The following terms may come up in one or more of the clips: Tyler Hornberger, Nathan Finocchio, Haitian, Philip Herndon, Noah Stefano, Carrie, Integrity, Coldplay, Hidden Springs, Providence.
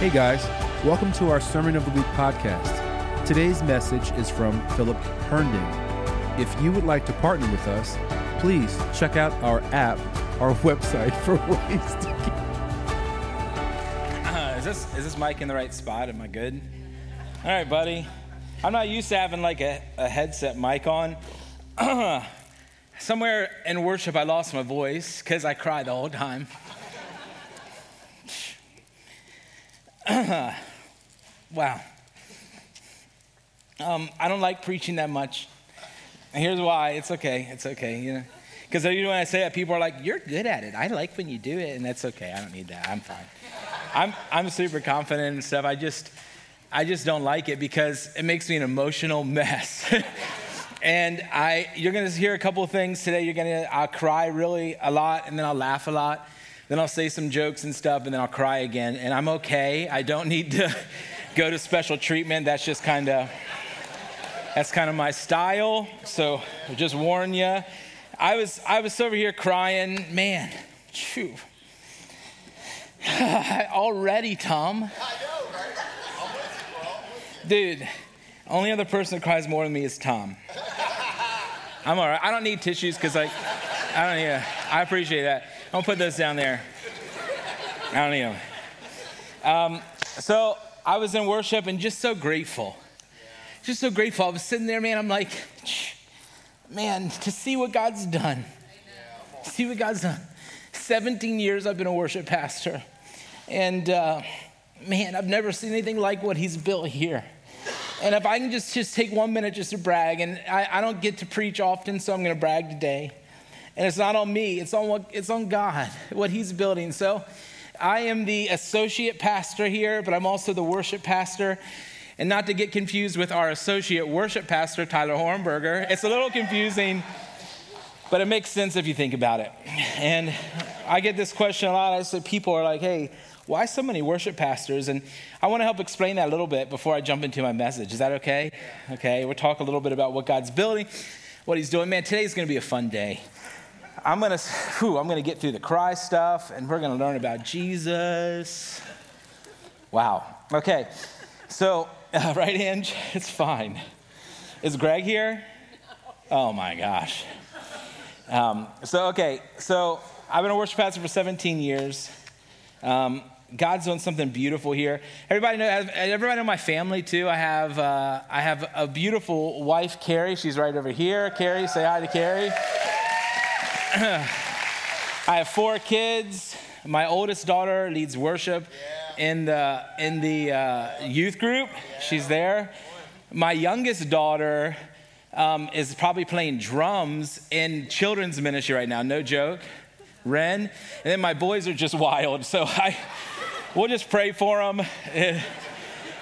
Hey guys, welcome to our Sermon of the Week podcast. Today's message is from Philip Herndon. If you would like to partner with us, please check out our app, our website for ways to get... Is this mic in the right spot? Am I good? All right, buddy. I'm not used to having like a headset mic on. Somewhere in worship, I lost my voice because I cried the whole time. Wow. I don't like preaching that much. And here's why. It's okay, you know. Because when I say that, people are like, you're good at it. I like when you do it, and that's okay. I don't need that. I'm fine. I'm super confident and stuff. I just don't like it because it makes me an emotional mess. And you're going to hear a couple of things today. I'll cry really a lot, and then I'll laugh a lot. Then I'll say some jokes and stuff, and then I'll cry again. And I'm okay. I don't need to go to special treatment. That's just kind of my style. So I'll just warn you. I was over here crying. Man, phew. Already, Tom. I know, right? Dude, only other person that cries more than me is Tom. I'm all right. I don't need tissues because I don't need them. I appreciate that. I'll put those down there. I don't need them. So I was in worship and just so grateful. Just so grateful. I was sitting there, man. I'm like, man, to see what God's done. See what God's done. 17 years I've been a worship pastor. And... man, I've never seen anything like what he's built here. And if I can just take 1 minute just to brag, and I don't get to preach often, so I'm going to brag today. And it's not on me. It's on God, what he's building. So I am the associate pastor here, but I'm also the worship pastor. And not to get confused with our associate worship pastor, Tyler Hornberger. It's a little confusing, but it makes sense if you think about it. And I get this question a lot. I said, people are like, hey, why so many worship pastors? And I want to help explain that a little bit before I jump into my message. Is that okay? Okay, we'll talk a little bit about what God's building, what he's doing. Man, today's going to be a fun day. I'm going to get through the cry stuff, and we're going to learn about Jesus. Wow. Okay, so right hand, it's fine. Is Greg here? Oh, my gosh. So I've been a worship pastor for 17 years. God's doing something beautiful here. Everybody know my family too. I have a beautiful wife, Carrie. She's right over here. Carrie, say hi to Carrie. I have 4 kids. My oldest daughter leads worship in the youth group. She's there. My youngest daughter is probably playing drums in children's ministry right now. No joke. Ren, and then my boys are just wild, so we'll just pray for them. They're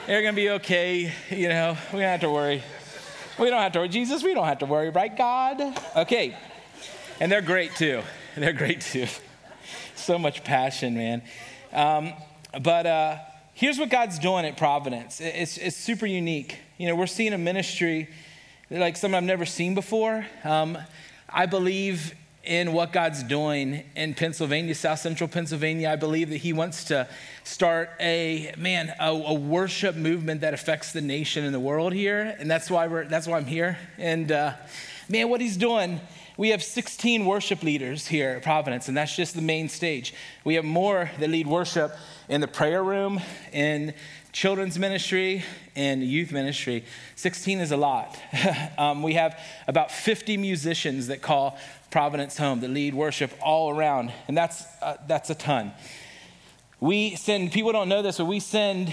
gonna be okay, you know. We don't have to worry. We don't have to worry, Jesus. We don't have to worry, right, God? Okay, and they're great too. So much passion, man. But here's what God's doing at Providence. It's super unique. You know, we're seeing a ministry like something I've never seen before. I believe in what God's doing in Pennsylvania, South Central Pennsylvania. I believe that he wants to start a worship movement that affects the nation and the world here. And that's why I'm here. And man, what he's doing, we have 16 worship leaders here at Providence, and that's just the main stage. We have more that lead worship in the prayer room, in children's ministry, and youth ministry. 16 is a lot. We have about 50 musicians that call Providence home, the lead worship all around, and that's a ton. We send, people don't know this, but we send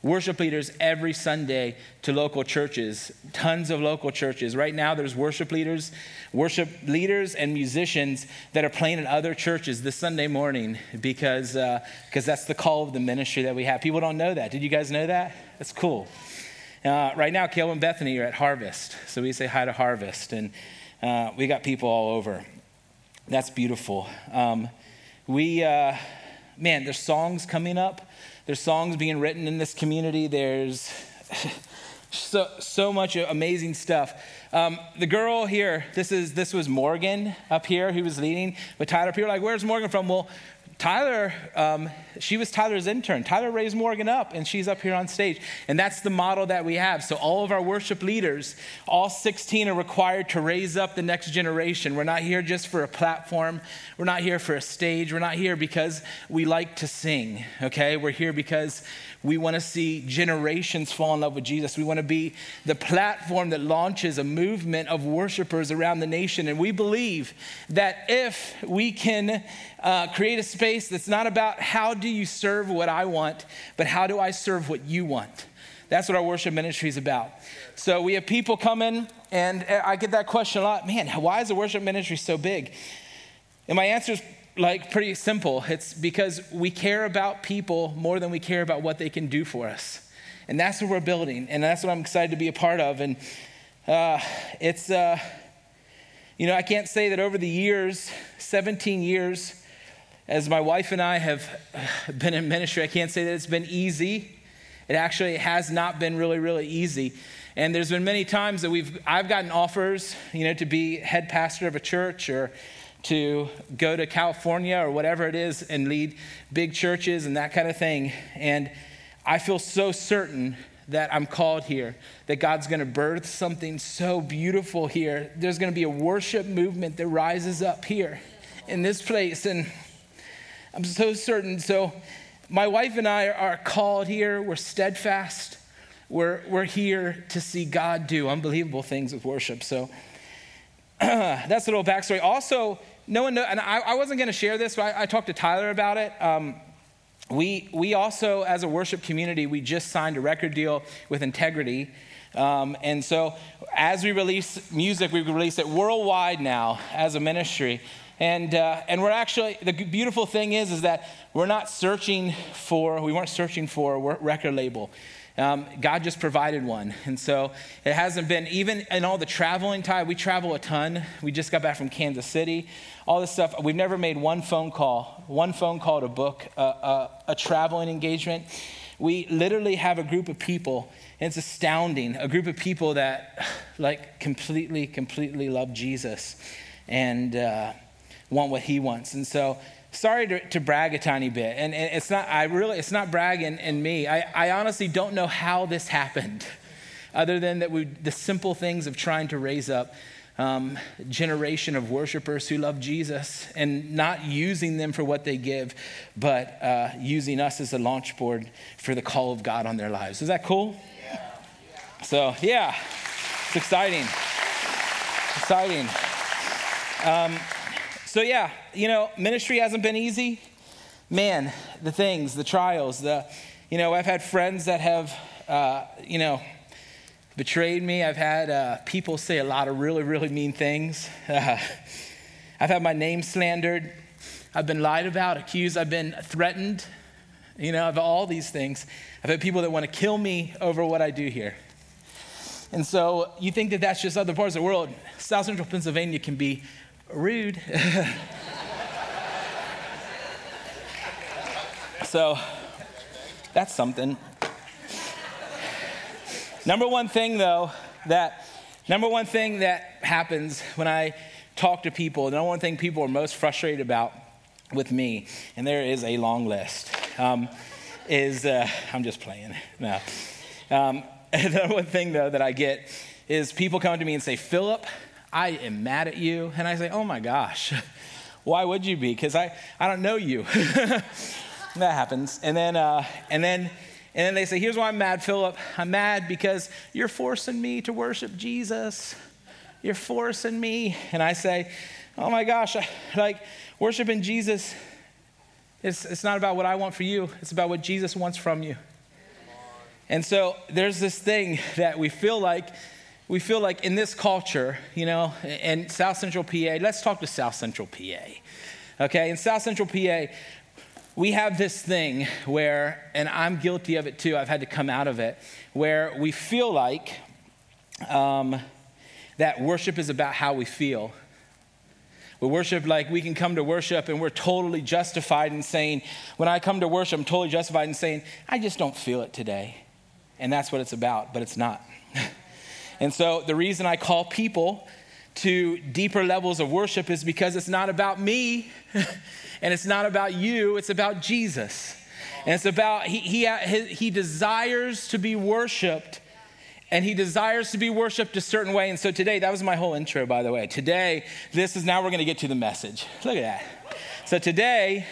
worship leaders every Sunday to local churches, tons of local churches. Right now, there's worship leaders, and musicians that are playing in other churches this Sunday morning because that's the call of the ministry that we have. People don't know that. Did you guys know that? That's cool. Right now, Kale and Bethany are at Harvest, so we say hi to Harvest, and we got people all over. That's beautiful. Man, there's songs coming up. There's songs being written in this community. There's so much amazing stuff. The girl here, this was Morgan up here who was leading with Tyler. People are like, where's Morgan from? Well, Tyler, she was Tyler's intern. Tyler raised Morgan up, and she's up here on stage. And that's the model that we have. So all of our worship leaders, all 16 are required to raise up the next generation. We're not here just for a platform. We're not here for a stage. We're not here because we like to sing, okay? We're here because we want to see generations fall in love with Jesus. We want to be the platform that launches a movement of worshipers around the nation. And we believe that if we can create a space that's not about how do you serve what I want, but how do I serve what you want? That's what our worship ministry is about. So we have people come in, and I get that question a lot. Man, why is the worship ministry so big? And my answer is like pretty simple. It's because we care about people more than we care about what they can do for us. And that's what we're building. And that's what I'm excited to be a part of. And I can't say that over the years, 17 years, as my wife and I have been in ministry, I can't say that it's been easy. It actually has not been really, really easy. And there's been many times that I've gotten offers, to be head pastor of a church or to go to California or whatever it is and lead big churches and that kind of thing. And I feel so certain that I'm called here, that God's going to birth something so beautiful here. There's going to be a worship movement that rises up here in this place. And I'm so certain. So my wife and I are called here. We're steadfast. We're here to see God do unbelievable things with worship. So that's a little backstory. Also, no one knows, and I wasn't going to share this, but I talked to Tyler about it. We also, as a worship community, we just signed a record deal with Integrity. And so as we release music, we release it worldwide now as a ministry. And we're actually, the beautiful thing is that we weren't searching for a record label. God just provided one. And so it hasn't been, even in all the traveling time, we travel a ton. We just got back from Kansas City, all this stuff. We've never made one phone call to book a traveling engagement. We literally have a group of people, and it's astounding, a group of people that like completely, completely love Jesus and want what he wants. And so sorry to brag a tiny bit. And it's not bragging in me. I honestly don't know how this happened other than that the simple things of trying to raise up generation of worshipers who love Jesus and not using them for what they give, but using us as a launch board for the call of God on their lives. Is that cool? Yeah. So yeah, it's exciting. Exciting. So yeah, ministry hasn't been easy. Man, the things, the trials, I've had friends that have, betrayed me. I've had people say a lot of really, really mean things. I've had my name slandered. I've been lied about, accused. I've been threatened. I've all these things. I've had people that want to kill me over what I do here. And so you think that that's just other parts of the world. South Central Pennsylvania can be rude. So that's something. Number one thing that happens when I talk to people, the number one thing people are most frustrated about with me, and there is a long list, I'm just playing. No. The number one thing though that I get is people come to me and say, Philip, I am mad at you. And I say, oh my gosh, why would you be? Because I don't know you. That happens. And then they say, here's why I'm mad, Philip. I'm mad because you're forcing me to worship Jesus. You're forcing me. And I say, oh my gosh, worshiping Jesus, it's not about what I want for you. It's about what Jesus wants from you. And so there's this thing that we feel like in this culture, in South Central PA, let's talk to South Central PA, okay? In South Central PA, we have this thing where, and I'm guilty of it too, I've had to come out of it, where we feel like that worship is about how we feel. We worship like we can come to worship and we're totally justified in saying, when I come to worship, I'm totally justified in saying, I just don't feel it today. And that's what it's about, but it's not. And so the reason I call people to deeper levels of worship is because it's not about me and it's not about you, it's about Jesus. And it's about, he desires to be worshiped, and he desires to be worshiped a certain way. And so today, that was my whole intro, by the way. Today, now we're gonna get to the message. Look at that. So today,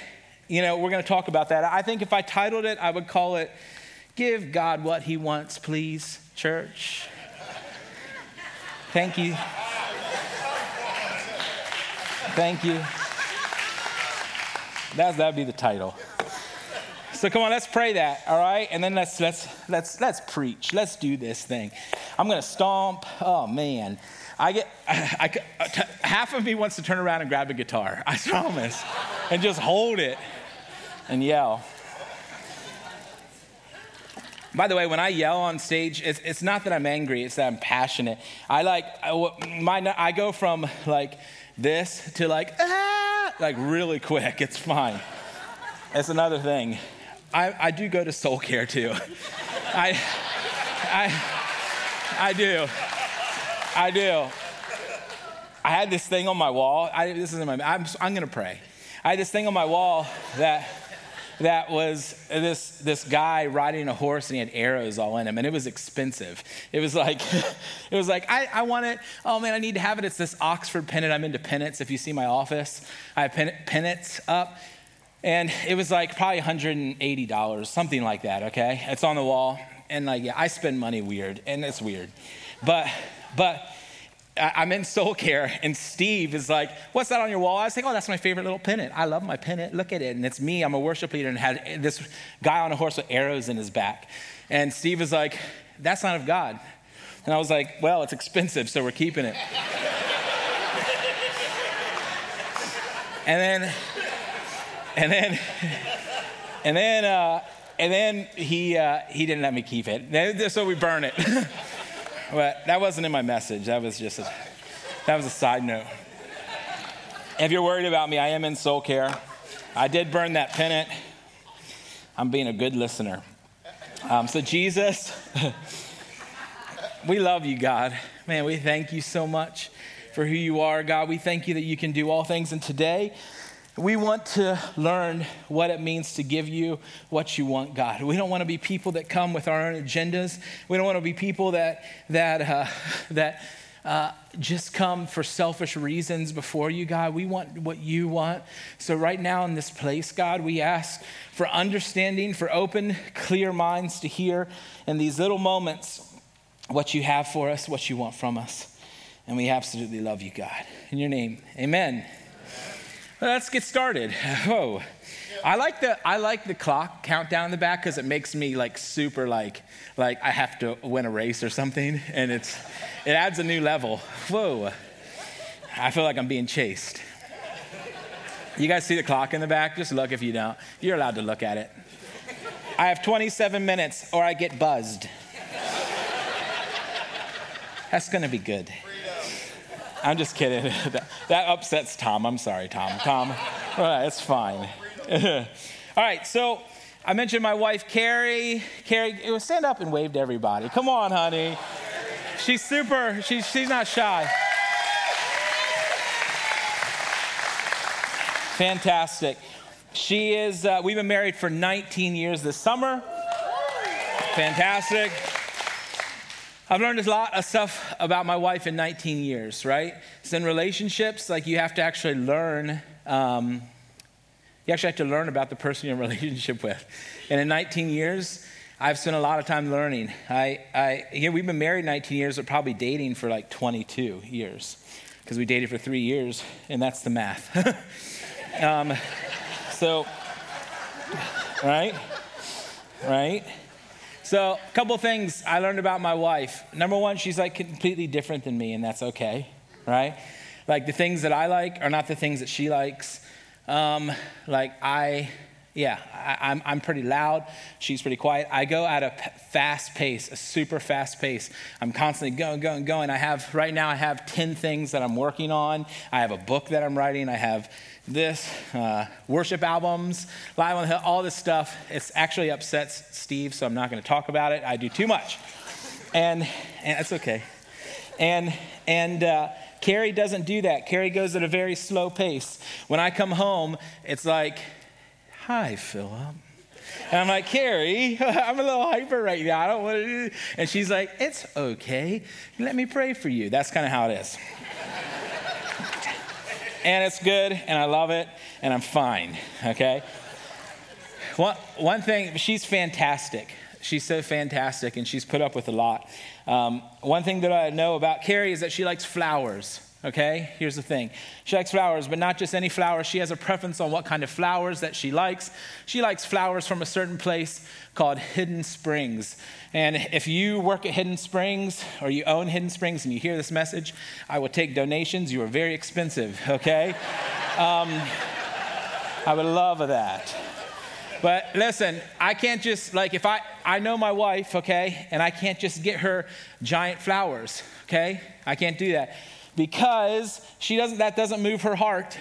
we're gonna talk about that. I think if I titled it, I would call it, Give God What He Wants, Please, Church. Thank you. Thank you. That'd be the title. So come on, let's pray that, all right? And then let's preach. Let's do this thing. I'm gonna stomp. Oh man, half of me wants to turn around and grab a guitar. I promise, and just hold it and yell. By the way, when I yell on stage, it's not that I'm angry. It's that I'm passionate. I go from like this to like ah, like really quick. It's fine. It's another thing. I do go to soul care too. I do. I had this thing on my wall. I'm gonna pray. I had this thing on my wall that was this guy riding a horse, and he had arrows all in him, and it was expensive. It was like I want it. Oh man, I need to have it. It's this Oxford pennant. I'm into pennants. If you see my office, I have pennants up. And it was like probably $180, something like that, okay? It's on the wall. And like, yeah, I spend money weird, and it's weird. But I'm in soul care, and Steve is like, what's that on your wall? I was like, oh, that's my favorite little pennant. I love my pennant. Look at it. And it's me. I'm a worship leader, and had this guy on a horse with arrows in his back. And Steve is like, that's not of God. And I was like, well, it's expensive, so we're keeping it. And then he didn't let me keep it, so we burn it. But that wasn't in my message. That was just a side note. If you're worried about me, I am in soul care. I did burn that pennant. I'm being a good listener. So Jesus, we love you, God. Man, we thank you so much for who you are, God. We thank you that you can do all things. And today, we want to learn what it means to give you what you want, God. We don't want to be people that come with our own agendas. We don't want to be people that just come for selfish reasons before you, God. We want what you want. So right now in this place, God, we ask for understanding, for open, clear minds to hear in these little moments what you have for us, what you want from us. And we absolutely love you, God. In your name, amen. Let's get started. Whoa. I like the clock countdown in the back because it makes me like super like I have to win a race or something, and it adds a new level. Whoa. I feel like I'm being chased. You guys see the clock in the back? Just look if you don't. You're allowed to look at it. I have 27 minutes or I get buzzed. That's going to be good. I'm just kidding. That upsets Tom. I'm sorry, Tom. It's fine. All right, so I mentioned my wife, Carrie. Carrie, stand up and wave to everybody. Come on, honey. She's super. She's not shy. Fantastic. She is. We've been married for 19 years this summer. Fantastic. I've learned a lot of stuff about my wife in 19 years, right? So in relationships, like you have to actually learn, about the person you're in a relationship with. And in 19 years, I've spent a lot of time learning. We've been married 19 years, but probably dating for like 22 years because we dated for 3 years, and that's the math. Right? So a couple things I learned about my wife. Number one, she's like completely different than me, and that's okay, right? Like the things that I like are not the things that she likes. I'm pretty loud. She's pretty quiet. I go at a super fast pace. I'm constantly going. Right now I have 10 things that I'm working on. I have a book that I'm writing. I have this, worship albums, Live on the Hill, all this stuff. It actually upsets Steve, so I'm not going to talk about it. I do too much. And that's okay. And Carrie doesn't do that. Carrie goes at a very slow pace. When I come home, it's like, hi, Philip. And I'm like, Carrie, I'm a little hyper right now. I don't want to do. And she's like, it's okay. Let me pray for you. That's kind of how it is. And it's good, and I love it, and I'm fine, okay? One thing, she's fantastic. She's so fantastic, and she's put up with a lot. One thing that I know about Carrie is that she likes flowers, okay? Here's the thing. She likes flowers, but not just any flowers. She has a preference on what kind of flowers that she likes. She likes flowers from a certain place called Hidden Springs. And if you work at Hidden Springs or you own Hidden Springs and you hear this message, I will take donations. You are very expensive, okay? I would love that. But listen, I can't just, like, if I know my wife, okay, and I can't just get her giant flowers, okay? I can't do that because that doesn't move her heart.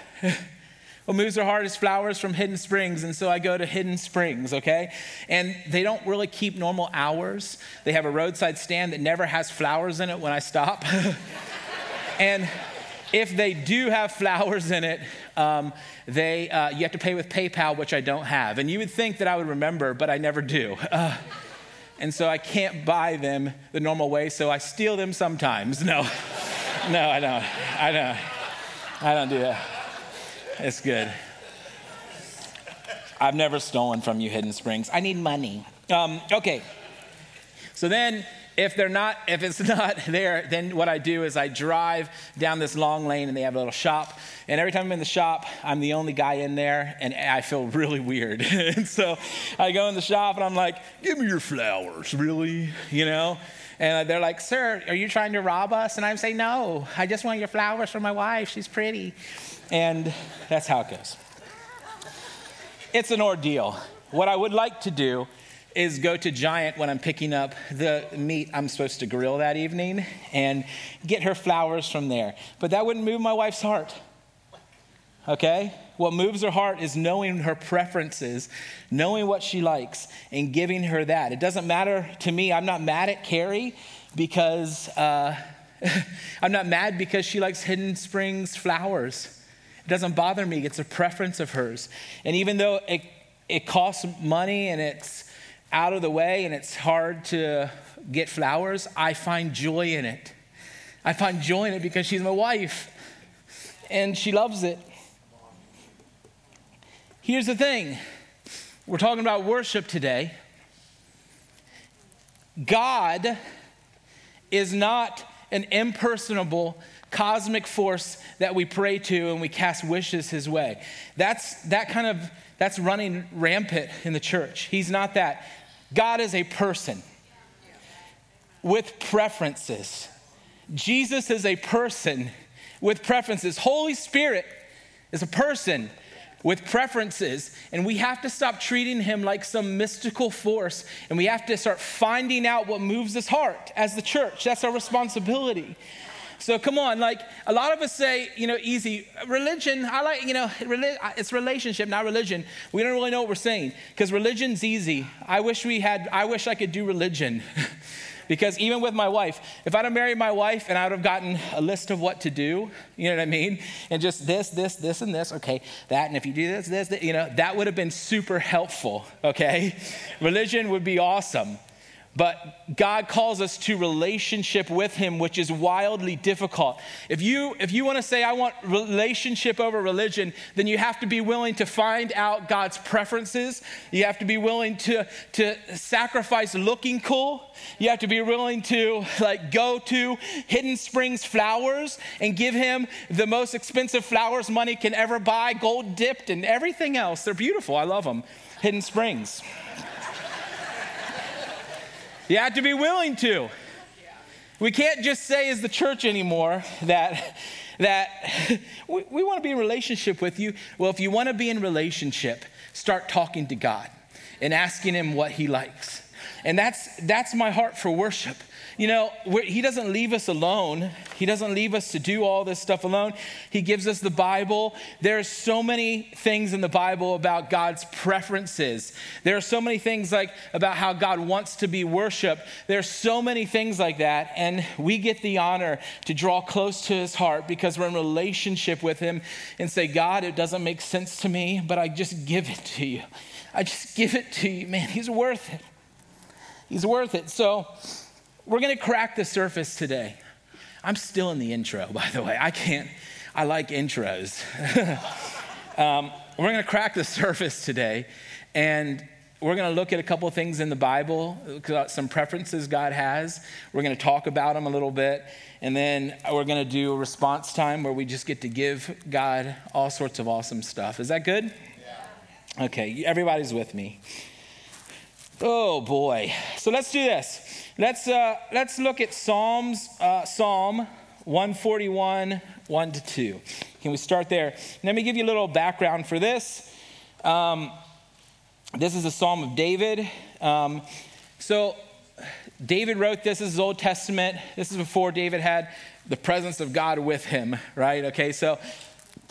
What moves her heart is flowers from Hidden Springs, and so I go to Hidden Springs, okay? And they don't really keep normal hours. They have a roadside stand that never has flowers in it when I stop. And if they do have flowers in it, you have to pay with PayPal, which I don't have. And you would think that I would remember, but I never do. And so I can't buy them the normal way, so I steal them sometimes. No, I don't do that. It's good. I've never stolen from you, Hidden Springs. I need money. Okay. So then, if it's not there, then what I do is I drive down this long lane and they have a little shop. And every time I'm in the shop, I'm the only guy in there and I feel really weird. And so I go in the shop and I'm like, give me your flowers, really? You know? And they're like, sir, are you trying to rob us? And I say, no, I just want your flowers for my wife. She's pretty. And that's how it goes. It's an ordeal. What I would like to do is go to Giant when I'm picking up the meat I'm supposed to grill that evening and get her flowers from there. But that wouldn't move my wife's heart, okay? What moves her heart is knowing her preferences, knowing what she likes, and giving her that. It doesn't matter to me. I'm not mad at Carrie because I'm not mad because she likes Hidden Springs flowers. It doesn't bother me. It's a preference of hers. And even though it costs money and it's out of the way and it's hard to get flowers, I find joy in it. I find joy in it because she's my wife and she loves it. Here's the thing. We're talking about worship today. God is not an impersonable cosmic force that we pray to and we cast wishes his way. That's running rampant in the church. He's not that. God is a person with preferences. Jesus is a person with preferences. Holy Spirit is a person with preferences. And we have to stop treating him like some mystical force. And we have to start finding out what moves his heart as the church. That's our responsibility. So come on, like a lot of us say, easy, religion, it's relationship, not religion. We don't really know what we're saying because religion's easy. I wish I could do religion because even with my wife, if I'd have married my wife and I would have gotten a list of what to do, you know what I mean? And just this, and this, okay, that. And if you do this, that would have been super helpful, okay? Religion would be awesome. But God calls us to relationship with him, which is wildly difficult. If you want to say, I want relationship over religion, then you have to be willing to find out God's preferences. You have to be willing to sacrifice looking cool. You have to be willing to go to Hidden Springs Flowers and give him the most expensive flowers money can ever buy, gold dipped and everything else. They're beautiful. I love them. Hidden Springs. You have to be willing to. We can't just say as the church anymore that we want to be in relationship with you. Well, if you want to be in relationship, start talking to God and asking him what he likes. And that's my heart for worship. You know, he doesn't leave us alone. He doesn't leave us to do all this stuff alone. He gives us the Bible. There are so many things in the Bible about God's preferences. There are so many things like about how God wants to be worshiped. There are so many things like that. And we get the honor to draw close to his heart because we're in relationship with him and say, God, it doesn't make sense to me, but I just give it to you. I just give it to you, man. He's worth it. He's worth it. So we're going to crack the surface today. I'm still in the intro, by the way. I like intros. We're going to crack the surface today, and we're going to look at a couple of things in the Bible, some preferences God has. We're going to talk about them a little bit, and then we're going to do a response time where we just get to give God all sorts of awesome stuff. Is that good? Yeah. Okay, everybody's with me. Oh boy! So let's do this. Let's look at Psalm 141, 1-2. Can we start there? Let me give you a little background for this. This is a Psalm of David. So David wrote this. This is Old Testament. This is before David had the presence of God with him, right? Okay, so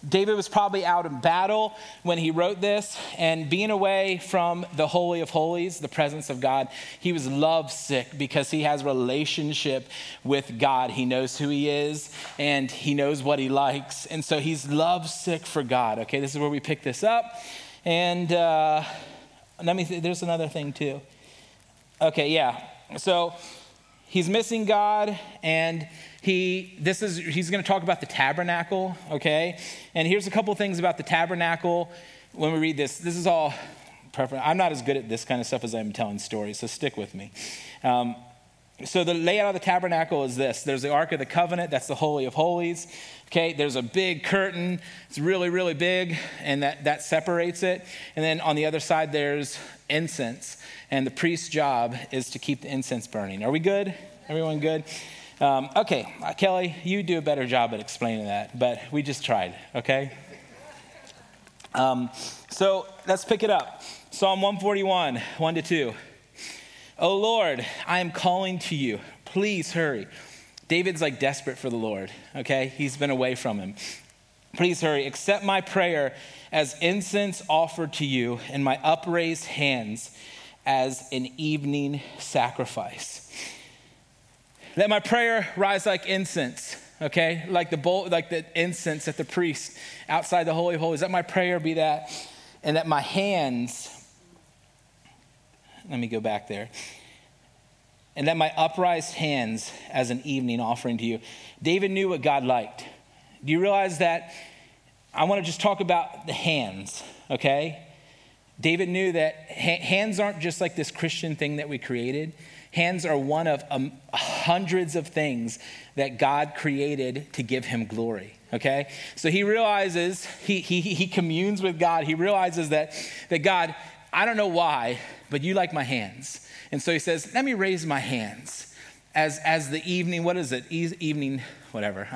David was probably out in battle when he wrote this, and being away from the Holy of Holies, the presence of God, he was lovesick because he has relationship with God. He knows who he is, and he knows what he likes, and so he's lovesick for God. Okay, this is where we pick this up, and there's another thing too. Okay, yeah, so he's missing God, and he's going to talk about the tabernacle, okay? And here's a couple things about the tabernacle when we read this. This is all preference. I'm not as good at this kind of stuff as I'm telling stories, so stick with me. So the layout of the tabernacle is this. There's the Ark of the Covenant. That's the Holy of Holies, okay? There's a big curtain. It's really, really big, and that separates it. And then on the other side, there's incense, and the priest's job is to keep the incense burning. Are we good? Everyone good? Okay, Kelly, you do a better job at explaining that, but we just tried, okay? So let's pick it up. Psalm 141, 1-2. Oh Lord, I am calling to you. Please hurry. David's like desperate for the Lord, okay? He's been away from him. Please hurry. Accept my prayer as incense offered to you and my upraised hands as an evening sacrifice. Let my prayer rise like incense, okay? Like the incense at the priest outside the Holy of Holies. Let my prayer be that. And let my hands, let me go back there. And let my upraised hands as an evening offering to you. David knew what God liked. Do you realize that? I want to just talk about the hands, okay? David knew that hands aren't just like this Christian thing that we created. Hands are one of hundreds of things that God created to give him glory, okay? So he realizes, he communes with God. He realizes that God, I don't know why, but you like my hands. And so he says, let me raise my hands as the evening, what is it? Evening, whatever,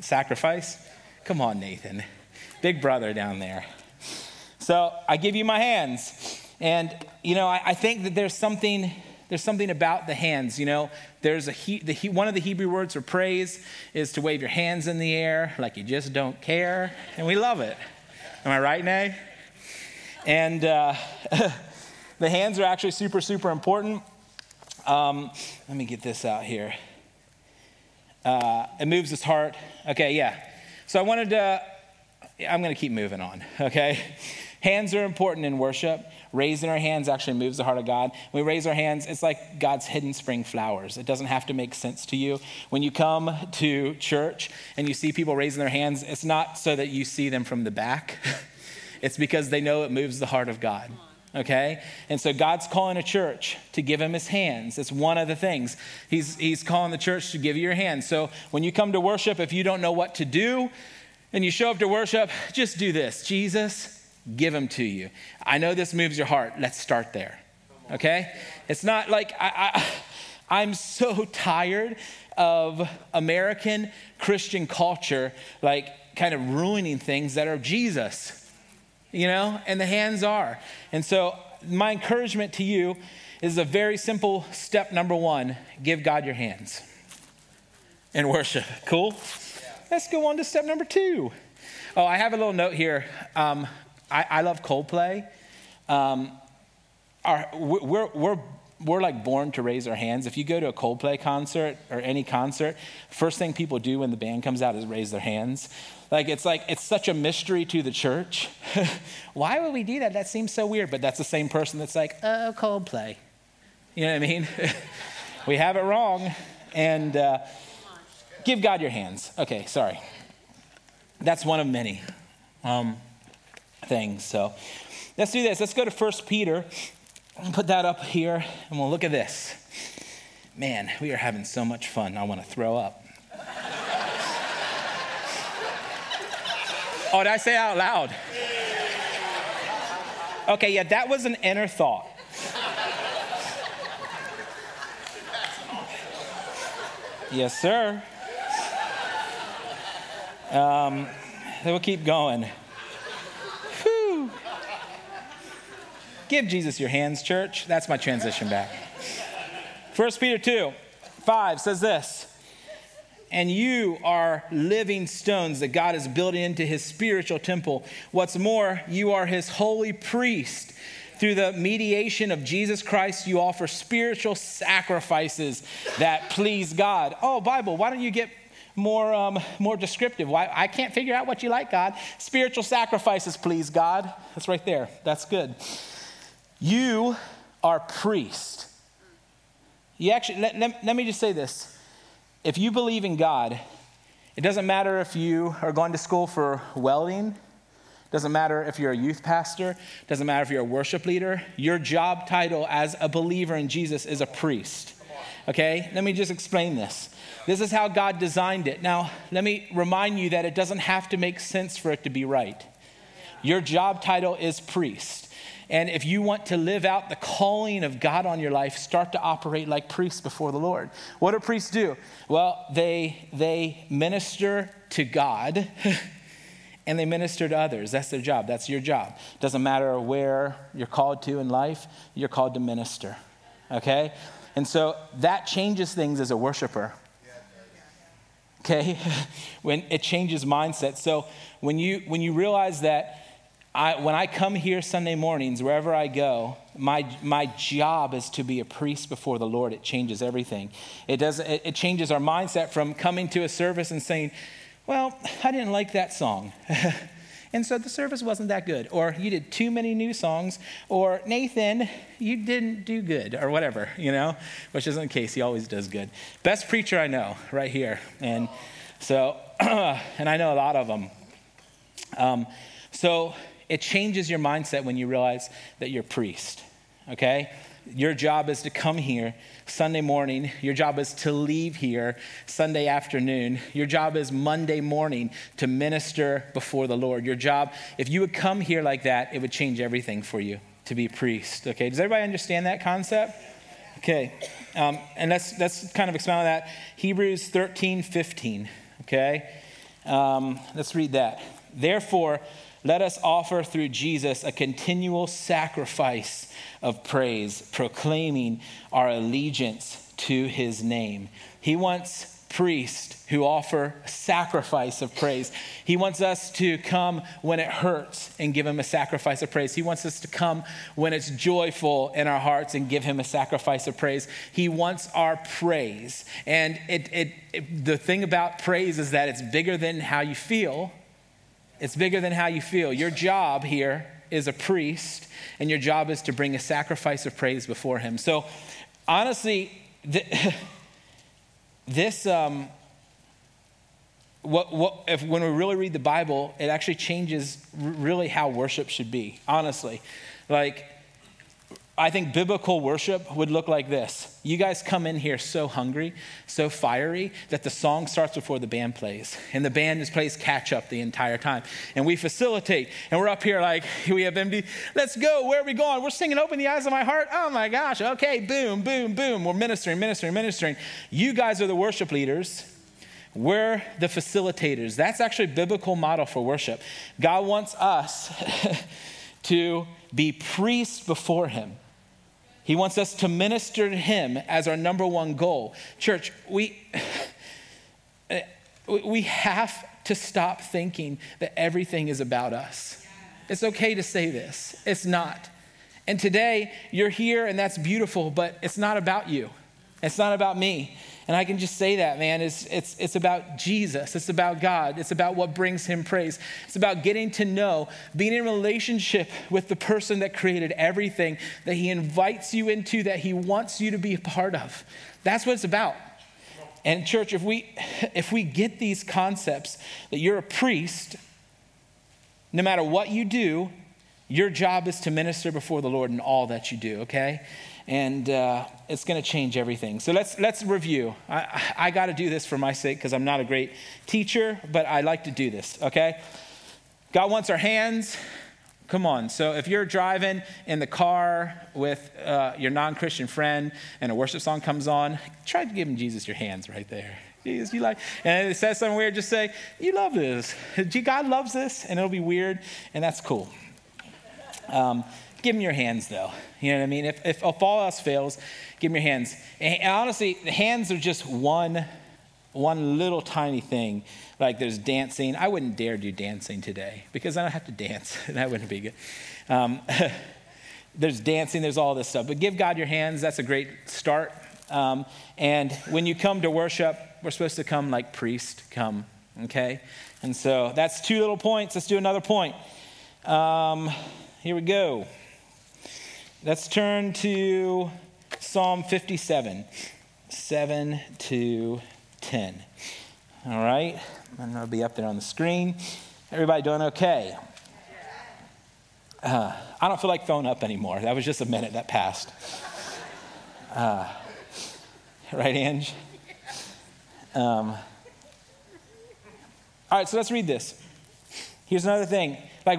sacrifice? Come on, Nathan, big brother down there. So I give you my hands. And, you know, I think that there's something about the hands, you know. There's one of the Hebrew words for praise is to wave your hands in the air like you just don't care, and we love it. Am I right, Nay? And the hands are actually super, super important. Let me get this out here. It moves his heart. Okay, yeah. So I'm going to keep moving on, okay? Hands are important in worship. Raising our hands actually moves the heart of God. When we raise our hands, it's like God's hidden spring flowers. It doesn't have to make sense to you. When you come to church and you see people raising their hands, it's not so that you see them from the back. It's because they know it moves the heart of God, okay? And so God's calling a church to give him his hands. It's one of the things. He's calling the church to give you your hands. So when you come to worship, if you don't know what to do and you show up to worship, just do this. Jesus, give them to you. I know this moves your heart. Let's start there, okay? It's not like I'm so tired of American Christian culture, like kind of ruining things that are Jesus, you know, and the hands are. And so my encouragement to you is a very simple step number one. Give God your hands in worship. Cool? Let's go on to step number two. Oh, I have a little note here. I love Coldplay. We're like born to raise our hands. If you go to a Coldplay concert or any concert, first thing people do when the band comes out is raise their hands. It's such a mystery to the church. Why would we do that? That seems so weird. But that's the same person that's like, oh, Coldplay. You know what I mean? We have it wrong. And give God your hands. Okay, sorry. That's one of many things. So let's do this. Let's go to 1 Peter. Put that up here, and we'll look at this. Man, we are having so much fun. I want to throw up. Oh, did I say out loud? Okay, yeah, that was an inner thought. Yes, sir. We'll keep going. Give Jesus your hands, church. That's my transition back. 1 Peter 2:5 says this, and you are living stones that God is building into his spiritual temple. What's more, you are his holy priest. Through the mediation of Jesus Christ, you offer spiritual sacrifices that please God. Oh, Bible, why don't you get more descriptive? Why I can't figure out what you like, God. Spiritual sacrifices please God. That's right there. That's good. You are priest. You actually, let me just say this. If you believe in God, it doesn't matter if you are going to school for welding. Doesn't matter if you're a youth pastor. Doesn't matter if you're a worship leader. Your job title as a believer in Jesus is a priest. Okay? Let me just explain this. This is how God designed it. Now, let me remind you that it doesn't have to make sense for it to be right. Your job title is priest. And if you want to live out the calling of God on your life, start to operate like priests before the Lord. What do priests do? Well, they minister to God and they minister to others. That's their job. That's your job. Doesn't matter where you're called to in life, you're called to minister. Okay? And so that changes things as a worshiper. Okay? When it changes mindset. So when you realize that when I come here Sunday mornings, wherever I go, my job is to be a priest before the Lord. It changes everything. It changes our mindset from coming to a service and saying, well, I didn't like that song. And so the service wasn't that good. Or you did too many new songs. Or Nathan, you didn't do good or whatever, which isn't the case. He always does good. Best preacher I know right here. And so, and I know a lot of them. It changes your mindset when you realize that you're a priest, okay? Your job is to come here Sunday morning. Your job is to leave here Sunday afternoon. Your job is Monday morning to minister before the Lord. Your job, if you would come here like that, it would change everything for you to be a priest, okay? Does everybody understand that concept? Okay, and let's kind of expound on that. Hebrews 13:15, okay? Let's read that. Therefore, let us offer through Jesus a continual sacrifice of praise, proclaiming our allegiance to his name. He wants priests who offer sacrifice of praise. He wants us to come when it hurts and give him a sacrifice of praise. He wants us to come when it's joyful in our hearts and give him a sacrifice of praise. He wants our praise. And the thing about praise is that it's bigger than how you feel. It's bigger than how you feel. Your job here is a priest, and your job is to bring a sacrifice of praise before him. So, honestly, when we really read the Bible, it actually changes really how worship should be, honestly. I think biblical worship would look like this. You guys come in here so hungry, so fiery, that the song starts before the band plays. And the band just plays catch up the entire time. And we facilitate. And we're up here like, we have MD. Let's go. Where are we going? We're singing Open the Eyes of My Heart. Oh my gosh. Okay. Boom, boom, boom. We're ministering. You guys are the worship leaders. We're the facilitators. That's actually a biblical model for worship. God wants us to be priests before him. He wants us to minister to him as our number one goal. Church, we have to stop thinking that everything is about us. It's okay to say this. It's not. And today you're here and that's beautiful, but it's not about you. It's not about me. And I can just say that, man, it's about Jesus. It's about God. It's about what brings him praise. It's about getting to know, being in relationship with the person that created everything, that he invites you into, that he wants you to be a part of. That's what it's about. And church, if we get these concepts that you're a priest, no matter what you do, your job is to minister before the Lord in all that you do, okay? And it's going to change everything. So let's review. I got to do this for my sake because I'm not a great teacher, but I like to do this, okay? God wants our hands. Come on. So if you're driving in the car with your non-Christian friend and a worship song comes on, try to give him Jesus your hands right there. Jesus, you like, and it says something weird, just say, you love this. God loves this, and it'll be weird, and that's cool. Give him your hands, though. You know what I mean? If all else fails, give him your hands. And honestly, the hands are just one little tiny thing. Like there's dancing. I wouldn't dare do dancing today because I don't have to dance. That wouldn't be good. There's dancing. There's all this stuff. But give God your hands. That's a great start. And when you come to worship, we're supposed to come like priest come. Okay? And so that's 2 little points. Let's do another point. Here we go. Let's turn to Psalm 57, 7 to 10. All right. And it'll be up there on the screen. Everybody doing okay? I don't feel like throwing up anymore. That was just a minute that passed. Right, Ange? All right, so let's read this. Here's another thing. Like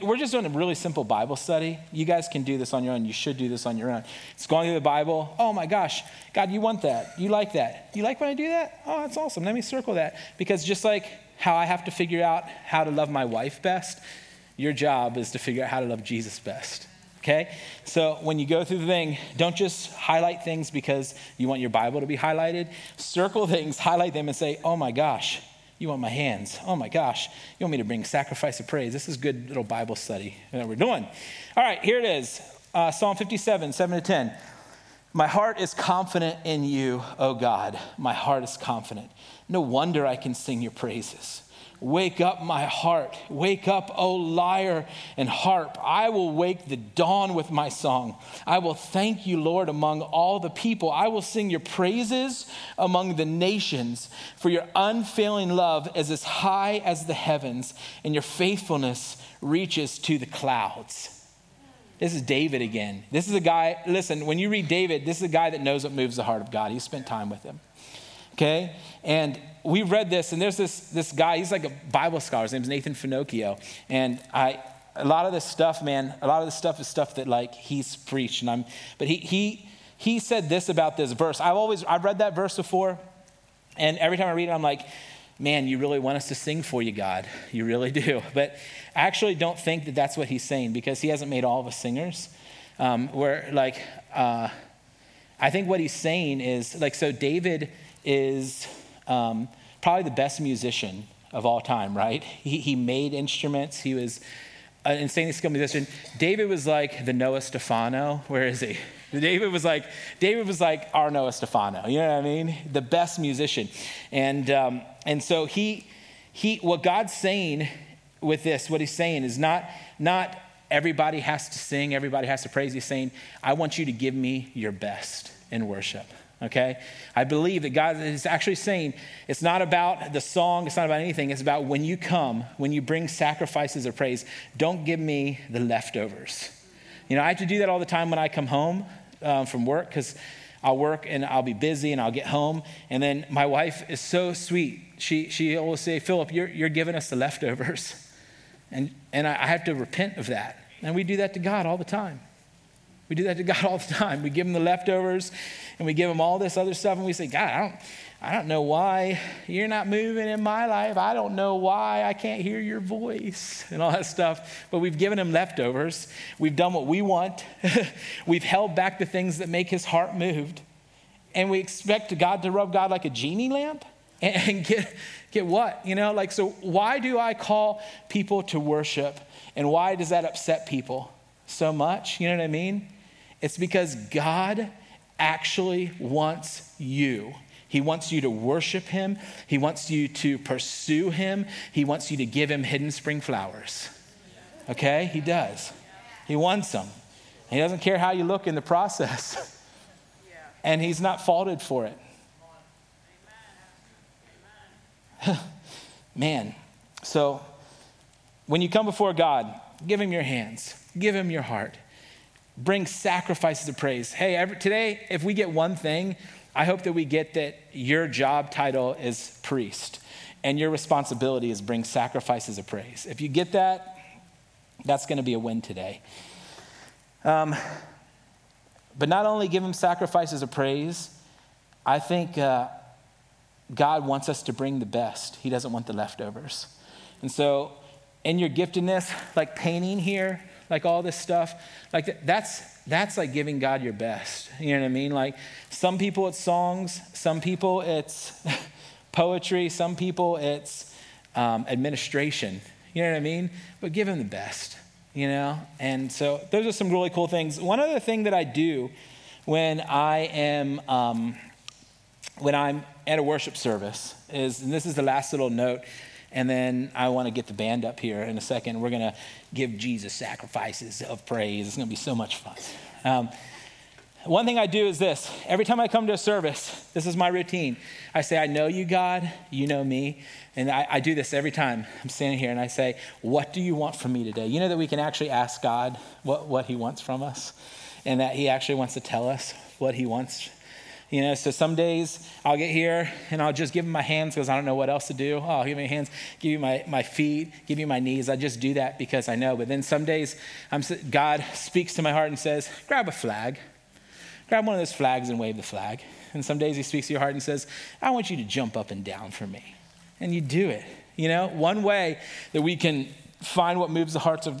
we're just doing a really simple Bible study. You guys can do this on your own. You should do this on your own. It's going through the Bible. Oh my gosh, God, you want that. You like that. You like when I do that? Oh, that's awesome. Let me circle that. Because just like how I have to figure out how to love my wife best, your job is to figure out how to love Jesus best. Okay? So when you go through the thing, don't just highlight things because you want your Bible to be highlighted. Circle things, highlight them, and say, oh my gosh, you want my hands. Oh my gosh, you want me to bring sacrifice of praise. This is good little Bible study that we're doing. All right, here it is. Psalm 57, 7 to 10. My heart is confident in you, O God. My heart is confident. No wonder I can sing your praises. Wake up my heart. Wake up, O lyre and harp. I will wake the dawn with my song. I will thank you, Lord, among all the people. I will sing your praises among the nations, for your unfailing love is as high as the heavens, and your faithfulness reaches to the clouds. This is David again. This is a guy, listen, when you read David, this is a guy that knows what moves the heart of God. He spent time with him. Okay? And we read this, and there's this guy, he's like a Bible scholar. His name's Nathan Finocchio. And a lot of this stuff is stuff that like he's preached. But he said this about this verse. I've read that verse before, and every time I read it, I'm like, man, you really want us to sing for you, God. You really do. But I actually don't think that that's what he's saying, because he hasn't made all of us singers. I think what he's saying is, like, so David is probably the best musician of all time, right? He made instruments. He was an insanely skilled musician. David was like the Noah Stefano. Where is he? David was like our Noah Stefano. You know what I mean? The best musician. And so he what God's saying with this, what he's saying is not everybody has to sing, everybody has to praise. He's saying, I want you to give me your best in worship. Okay? I believe that God is actually saying it's not about the song, it's not about anything. It's about when you come, when you bring sacrifices of praise, don't give me the leftovers. You know, I have to do that all the time when I come home from work, because I'll work and I'll be busy and I'll get home. And then my wife is so sweet. She always say, Philip, you're giving us the leftovers. And I have to repent of that. And we do that to God all the time. We do that to God all the time. We give him the leftovers and we give him all this other stuff and we say, God, I don't know why you're not moving in my life. I don't know why I can't hear your voice and all that stuff. But we've given him leftovers. We've done what we want. We've held back the things that make his heart moved. And we expect God to rub God like a genie lamp and get what? You know, like, so why do I call people to worship? And why does that upset people so much? You know what I mean? It's because God actually wants you. He wants you to worship him. He wants you to pursue him. He wants you to give him hidden spring flowers. Okay? He does. He wants them. He doesn't care how you look in the process. And he's not faulted for it. Man. So when you come before God, give him your hands. Give him your heart. Bring sacrifices of praise. Hey, today, if we get one thing, I hope that we get that your job title is priest and your responsibility is bring sacrifices of praise. If you get that, that's going to be a win today. But not only give him sacrifices of praise, I think God wants us to bring the best. He doesn't want the leftovers. And so in your giftedness, like painting here, like all this stuff, like that's like giving God your best. You know what I mean? Like some people it's songs, some people it's poetry, some people it's administration. You know what I mean? But give him the best, you know? And so those are some really cool things. One other thing that I do when I am, when I'm at a worship service is, and this is the last little note, and then I want to get the band up here in a second. We're going to give Jesus sacrifices of praise. It's going to be so much fun. One thing I do is this. Every time I come to a service, this is my routine. I say, I know you, God. You know me. And I do this every time. I'm standing here and I say, what do you want from me today? You know that we can actually ask God what he wants from us and that he actually wants to tell us what he wants. You know, so some days I'll get here and I'll just give him my hands because I don't know what else to do. Oh, I'll give you my hands, give you my feet, give you my knees. I just do that because I know. But then some days God speaks to my heart and says, grab a flag. Grab one of those flags and wave the flag. And some days he speaks to your heart and says, I want you to jump up and down for me. And you do it. You know, one way that we can find what moves the heart of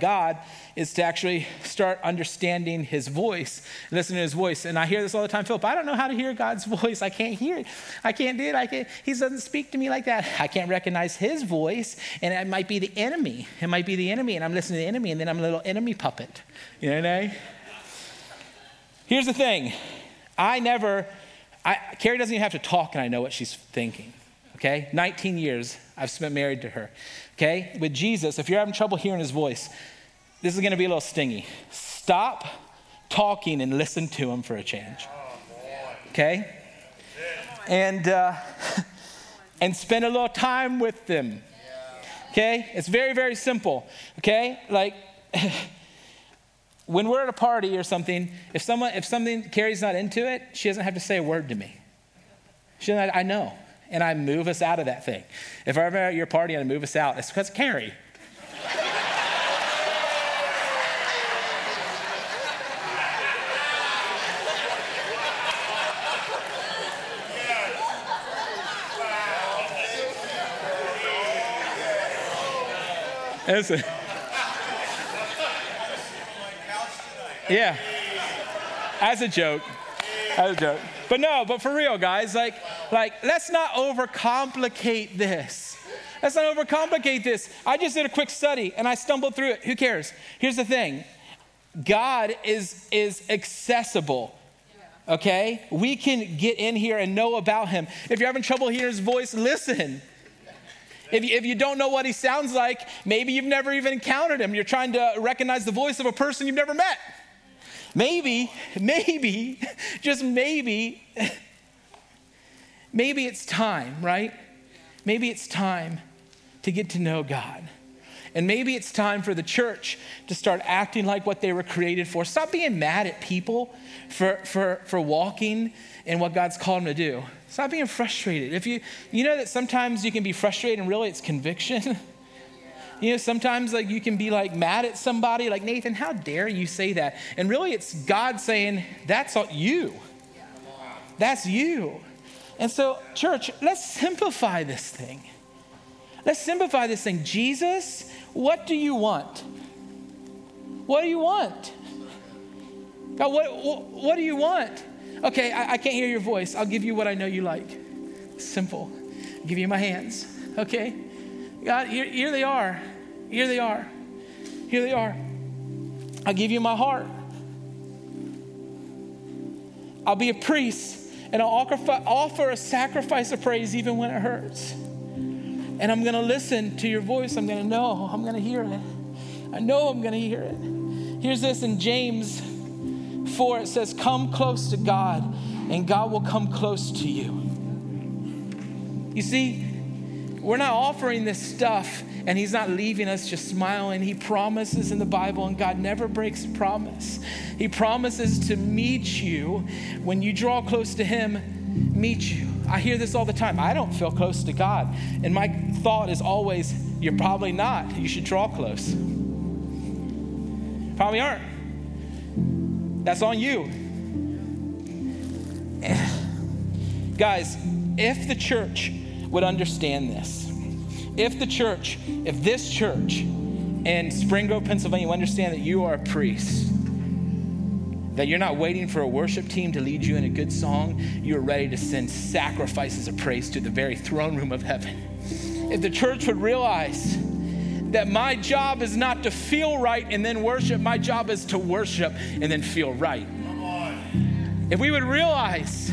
God is to actually start understanding his voice, listen to his voice. And I hear this all the time, Philip, I don't know how to hear God's voice. I can't hear it. I can't do it. He doesn't speak to me like that. I can't recognize his voice. And it might be the enemy. It might be the enemy. And I'm listening to the enemy. And then I'm a little enemy puppet. You know what I mean? Here's the thing. Carrie doesn't even have to talk and I know what she's thinking. Okay, 19 years I've spent married to her. Okay, with Jesus, if you're having trouble hearing his voice, this is going to be a little stingy. Stop talking and listen to him for a change. Okay, and spend a little time with them. Okay, it's very, very simple. Okay, like when we're at a party or something, if something Carrie's not into it, she doesn't have to say a word to me. She doesn't. I know. And I move us out of that thing. If I'm at your party and I move us out, it's because of Carrie. Listen. Yeah. As a joke. But for real, guys, like let's not overcomplicate this. Let's not overcomplicate this. I just did a quick study and I stumbled through it. Who cares? Here's the thing. God is accessible. Okay? We can get in here and know about him. If you're having trouble hearing his voice, listen. If you don't know what he sounds like, maybe you've never even encountered him. You're trying to recognize the voice of a person you've never met. Maybe, just maybe it's time, right? Maybe it's time to get to know God. And maybe it's time for the church to start acting like what they were created for. Stop being mad at people for walking in what God's called them to do. Stop being frustrated. If you know that sometimes you can be frustrated and really it's conviction. You know, sometimes like you can be like mad at somebody, like, Nathan, how dare you say that? And really it's God saying, that's you. That's you. And so, church, let's simplify this thing. Let's simplify this thing. Jesus, what do you want? What do you want? God, what do you want? Okay, I can't hear your voice. I'll give you what I know you like. Simple. I'll give you my hands. Okay? God, here they are. Here they are. Here they are. I'll give you my heart. I'll be a priest and I'll offer a sacrifice of praise even when it hurts. And I'm going to listen to your voice. I'm going to know. I'm going to hear it. I know I'm going to hear it. Here's this in James 4. It says, come close to God and God will come close to you. You see, we're not offering this stuff and he's not leaving us just smiling. He promises in the Bible, and God never breaks a promise. He promises to meet you when you draw close to him, meet you. I hear this all the time. I don't feel close to God. And my thought is always, you're probably not. You should draw close. Probably aren't. That's on you. Guys, if the church would understand this, if this church in Spring Grove, Pennsylvania, would understand that you are a priest, that you're not waiting for a worship team to lead you in a good song, you're ready to send sacrifices of praise to the very throne room of heaven. If the church would realize that my job is not to feel right and then worship, my job is to worship and then feel right. If we would realize,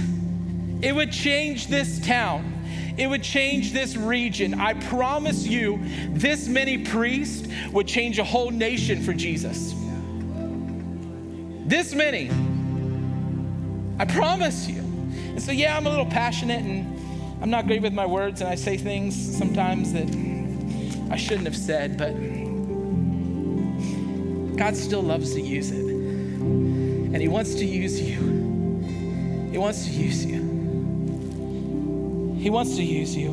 it would change this town. It would change this region. I promise you, this many priests would change a whole nation for Jesus. This many. I promise you. And so, yeah, I'm a little passionate and I'm not great with my words and I say things sometimes that I shouldn't have said, but God still loves to use it. And he wants to use you. He wants to use you. He wants to use you.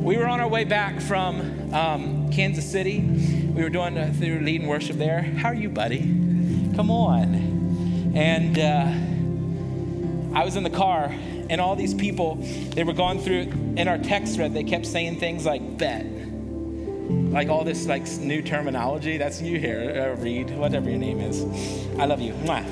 We were on our way back from Kansas City. We were doing through leading worship there. How are you, buddy? Come on. And I was in the car, and all these people, they were going through in our text thread. They kept saying things like "bet," like all this like new terminology that's new here. Reed, whatever your name is, I love you. Mwah.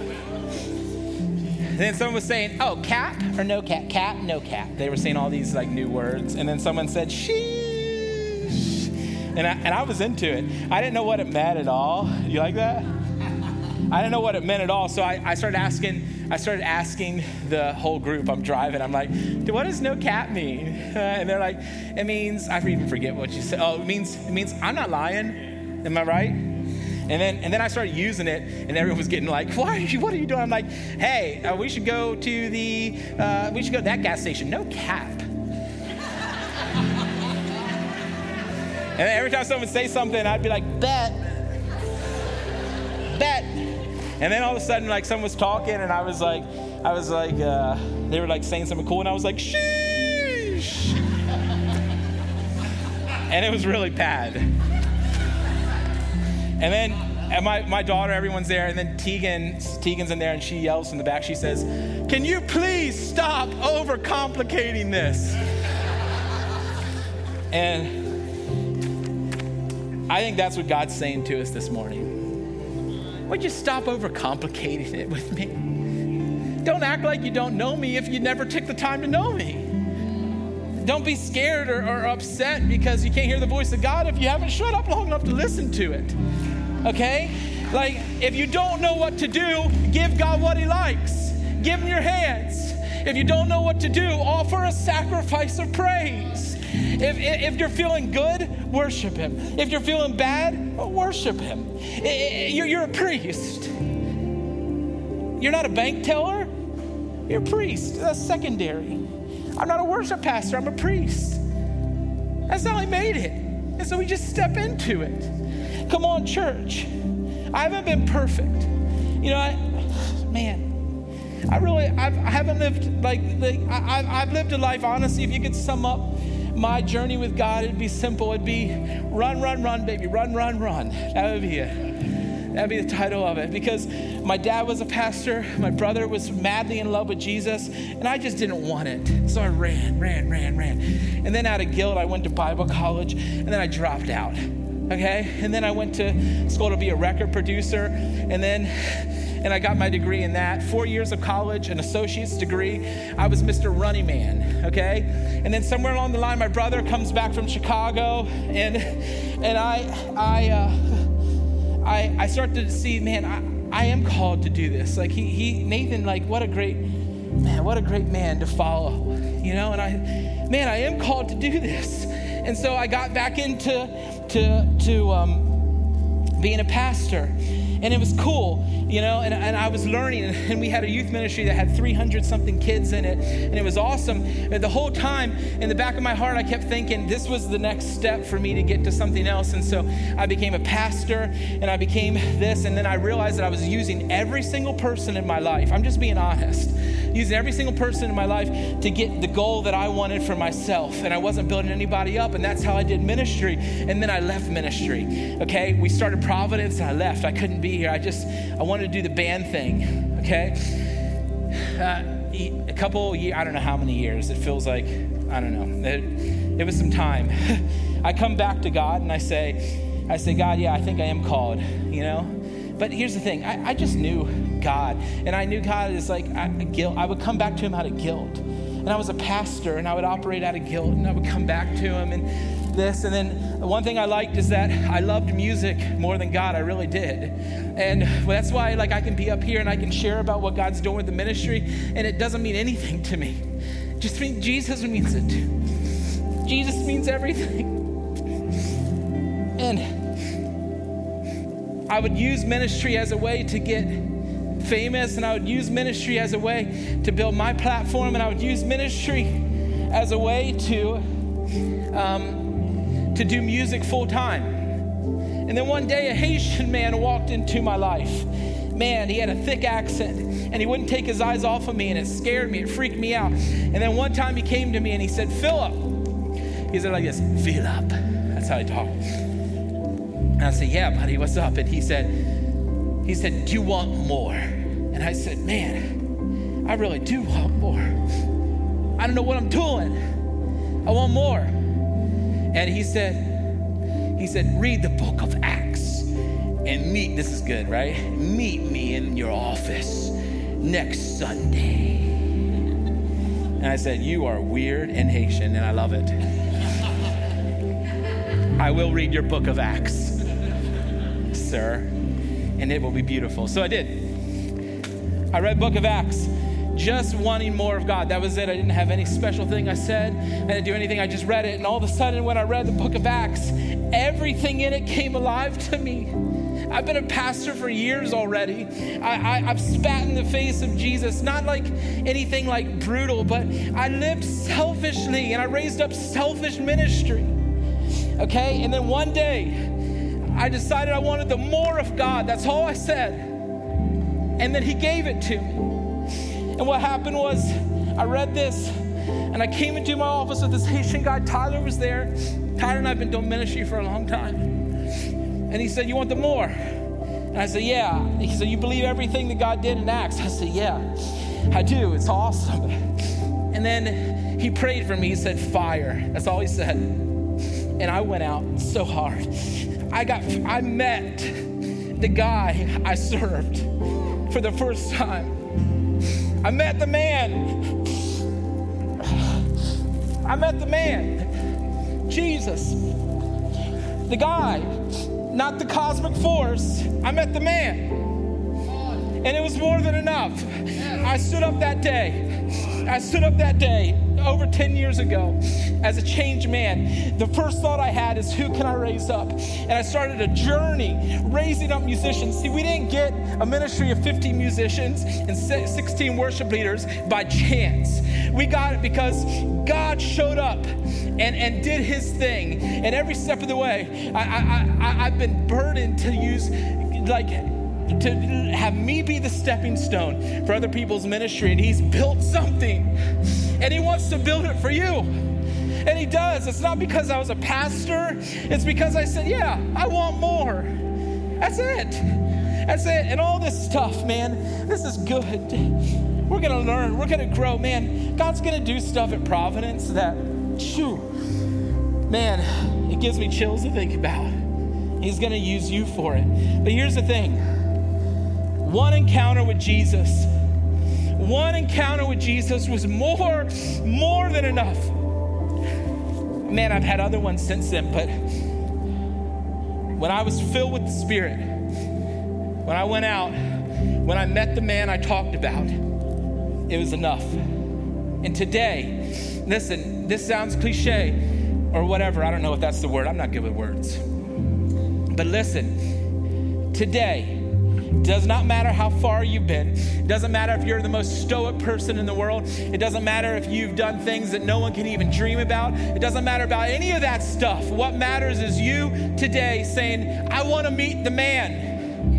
And then someone was saying, oh, cap or no cap? Cap, no cap. They were saying all these like new words. And then someone said, sheesh. And I was into it. I didn't know what it meant at all. You like that? I didn't know what it meant at all. So I started asking the whole group. I'm driving. I'm like, what does no cap mean? And they're like, it means, I even forget what you said. Oh, it means I'm not lying. Am I right? And then I started using it, and everyone was getting like, what are you doing? I'm like, hey, we should go to that gas station. No cap. And then every time someone would say something, I'd be like, bet. And then all of a sudden, like someone was talking, and I was like, they were like saying something cool, and I was like, sheesh. And it was really bad. And then and my daughter, everyone's there. And then Tegan's in there and she yells from the back. She says, can you please stop overcomplicating this? And I think that's what God's saying to us this morning. Would you stop overcomplicating it with me? Don't act like you don't know me if you never took the time to know me. Don't be scared or upset because you can't hear the voice of God if you haven't shut up long enough to listen to it. Okay? Like, if you don't know what to do, give God what he likes. Give him your hands. If you don't know what to do, offer a sacrifice of praise. If you're feeling good, worship him. If you're feeling bad, worship him. You're a priest. You're not a bank teller. You're a priest. That's secondary. I'm not a worship pastor, I'm a priest. That's how he made it. And so we just step into it. Come on, church. I haven't been perfect. You know, I haven't lived, I've lived a life, honestly, if you could sum up my journey with God, it'd be simple. It'd be run, baby, run. That would be it. That'd be the title of it. Because my dad was a pastor. My brother was madly in love with Jesus. And I just didn't want it. So I ran. And then out of guilt, I went to Bible college. And then I dropped out. Okay? And then I went to school to be a record producer. And I got my degree in that. 4 years of college, an associate's degree. I was Mr. Running Man, okay? And then somewhere along the line, my brother comes back from Chicago, and I started to see, man, I am called to do this. Like Nathan, like what a great man to follow, you know? And I am called to do this. And so I got back into being a pastor. And it was cool, you know, and I was learning, and we had a youth ministry that had 300-something kids in it, and it was awesome. And the whole time, in the back of my heart, I kept thinking this was the next step for me to get to something else. And so I became a pastor, and I became this, and then I realized that I was using every single person in my life. I'm just being honest. Using every single person in my life to get the goal that I wanted for myself, and I wasn't building anybody up, and that's how I did ministry. And then I left ministry, okay? We started Providence, and I left. I couldn't be here. I wanted to do the band thing, okay? A couple years, I don't know how many years. It feels like, I don't know. It was some time. I come back to God, and I say, God, yeah, I think I am called, you know? But here's the thing. I just knew God. And I knew God is like guilt. I would come back to him out of guilt. And I was a pastor, and I would operate out of guilt, and I would come back to him and this. And then one thing I liked is that I loved music more than God. I really did. And that's why like I can be up here and I can share about what God's doing with the ministry, and it doesn't mean anything to me. It just means Jesus means it. Jesus means everything. And I would use ministry as a way to get famous, and I would use ministry as a way to build my platform, and I would use ministry as a way to do music full time. And then one day a Haitian man walked into my life. Man, he had a thick accent, and he wouldn't take his eyes off of me, and it scared me, it freaked me out. And then one time he came to me and he said, Philip. He said like this, Philip. That's how he talked. And I said, yeah, buddy, what's up? And he said, do you want more? And I said, man, I really do want more. I don't know what I'm doing. I want more. And he said, read the book of Acts and this is good, right? Meet me in your office next Sunday. And I said, you are weird and Haitian, and I love it. I will read your book of Acts, sir. And it will be beautiful. So I did. I read Book of Acts, just wanting more of God. That was it. I didn't have any special thing I said. I didn't do anything. I just read it. And all of a sudden, when I read the Book of Acts, everything in it came alive to me. I've been a pastor for years already. I've spat in the face of Jesus, not like anything like brutal, but I lived selfishly, and I raised up selfish ministry. Okay? And then one day, I decided I wanted the more of God. That's all I said. And then he gave it to me. And what happened was I read this, and I came into my office with this Haitian guy. Tyler was there. Tyler and I have been doing ministry for a long time. And he said, you want the more? And I said, yeah. He said, you believe everything that God did in Acts? I said, yeah, I do. It's awesome. And then he prayed for me. He said, fire. That's all he said. And I went out so hard. I met the guy I served for the first time. I met the man, Jesus, the guy, not the cosmic force. I met the man, and it was more than enough. I stood up that day over 10 years ago as a changed man. The first thought I had is, who can I raise up? And I started a journey raising up musicians. See, we didn't get a ministry of 50 musicians and 16 worship leaders by chance. We got it because God showed up and did his thing. And every step of the way, I've been burdened to use, to have me be the stepping stone for other people's ministry. And he's built something, and he wants to build it for you. And he does. It's not because I was a pastor. It's because I said, yeah, I want more. That's it. That's it. And all this stuff, man, this is good. We're going to learn. We're going to grow. Man, God's going to do stuff at Providence that, shoo, man, it gives me chills to think about. He's going to use you for it. But here's the thing. One encounter with Jesus. One encounter with Jesus was more than enough. Man, I've had other ones since then, but when I was filled with the Spirit, when I went out, when I met the man I talked about, it was enough. And today, listen, this sounds cliche or whatever. I don't know if that's the word. I'm not good with words. But listen, today, does not matter how far you've been. It doesn't matter if you're the most stoic person in the world. It doesn't matter if you've done things that no one can even dream about. It doesn't matter about any of that stuff. What matters is you today saying, I want to meet the man.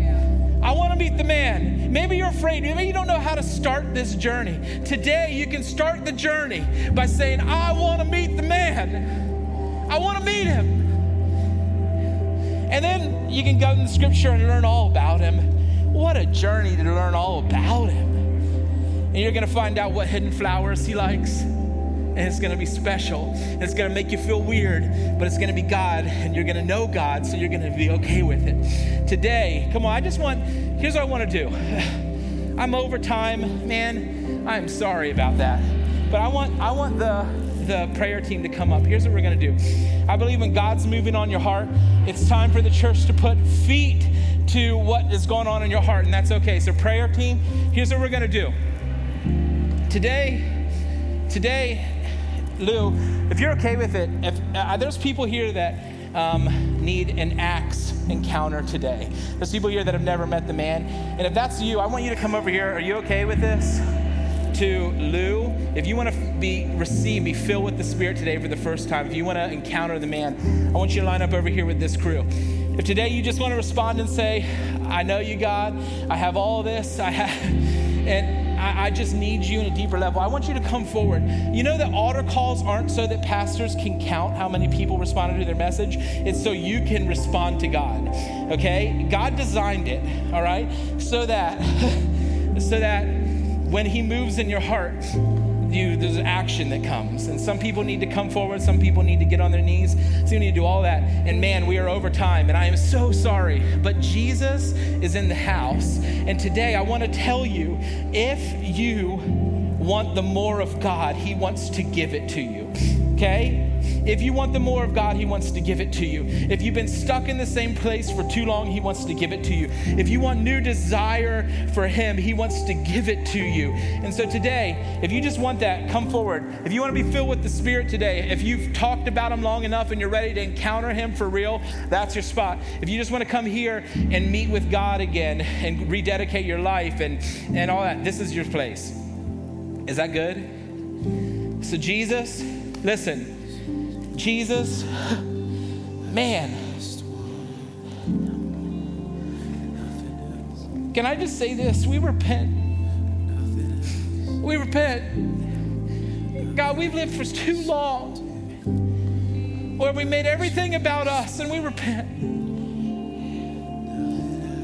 Yeah. I want to meet the man. Maybe you're afraid. Maybe you don't know how to start this journey. Today, you can start the journey by saying, I want to meet the man. I want to meet him. And then you can go in the scripture and learn all about him. What a journey to learn all about him. And you're going to find out what hidden flowers he likes. And it's going to be special. It's going to make you feel weird, but it's going to be God. And you're going to know God, so you're going to be okay with it. Today, come on, here's what I want to do. I'm over time, man. I am sorry about that. But I want the prayer team to come up. Here's what we're going to do. I believe when God's moving on your heart, it's time for the church to put feet to what is going on in your heart, and that's okay. So prayer team, here's what we're going to do. Today, Lou, if you're okay with it, if there's people here that need an Acts encounter today. There's people here that have never met the man, and if that's you, I want you to come over here. Are you okay with this? To Lou, if you want to be filled with the Spirit today for the first time, if you want to encounter the man, I want you to line up over here with this crew. If today you just want to respond and say, I know you, God, I have all this, I just need you on a deeper level, I want you to come forward. You know that altar calls aren't so that pastors can count how many people responded to their message. It's so you can respond to God, okay? God designed it, all right? So that when he moves in your heart, there's action that comes. And some people need to come forward. Some people need to get on their knees. So you need to do all that. And man, we are over time. And I am so sorry. But Jesus is in the house. And today I want to tell you, if you want the more of God, he wants to give it to you. Okay? If you want the more of God, he wants to give it to you. If you've been stuck in the same place for too long, he wants to give it to you. If you want new desire for him, he wants to give it to you. And so today, if you just want that, come forward. If you want to be filled with the Spirit today, if you've talked about him long enough and you're ready to encounter him for real, that's your spot. If you just want to come here and meet with God again and rededicate your life and all that, this is your place. Is that good? So Jesus, listen. Jesus, man, can I just say this? We repent. God, we've lived for too long where we made everything about us, and we repent.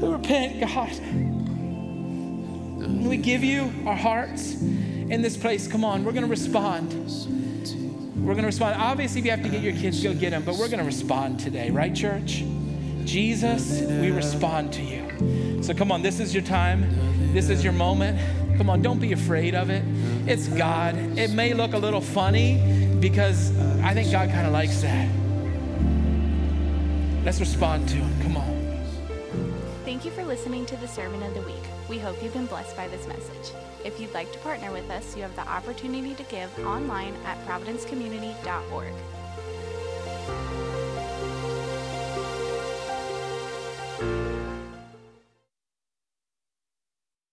We repent, God. And we give you our hearts in this place. Come on, we're going to respond. We're going to respond. Obviously, if you have to get your kids, go get them. But we're going to respond today. Right, church? Jesus, we respond to you. So come on, this is your time. This is your moment. Come on, don't be afraid of it. It's God. It may look a little funny because I think God kind of likes that. Let's respond to him. Come on. Thank you for listening to the Sermon of the Week. We hope you've been blessed by this message. If you'd like to partner with us, you have the opportunity to give online at providencecommunity.org.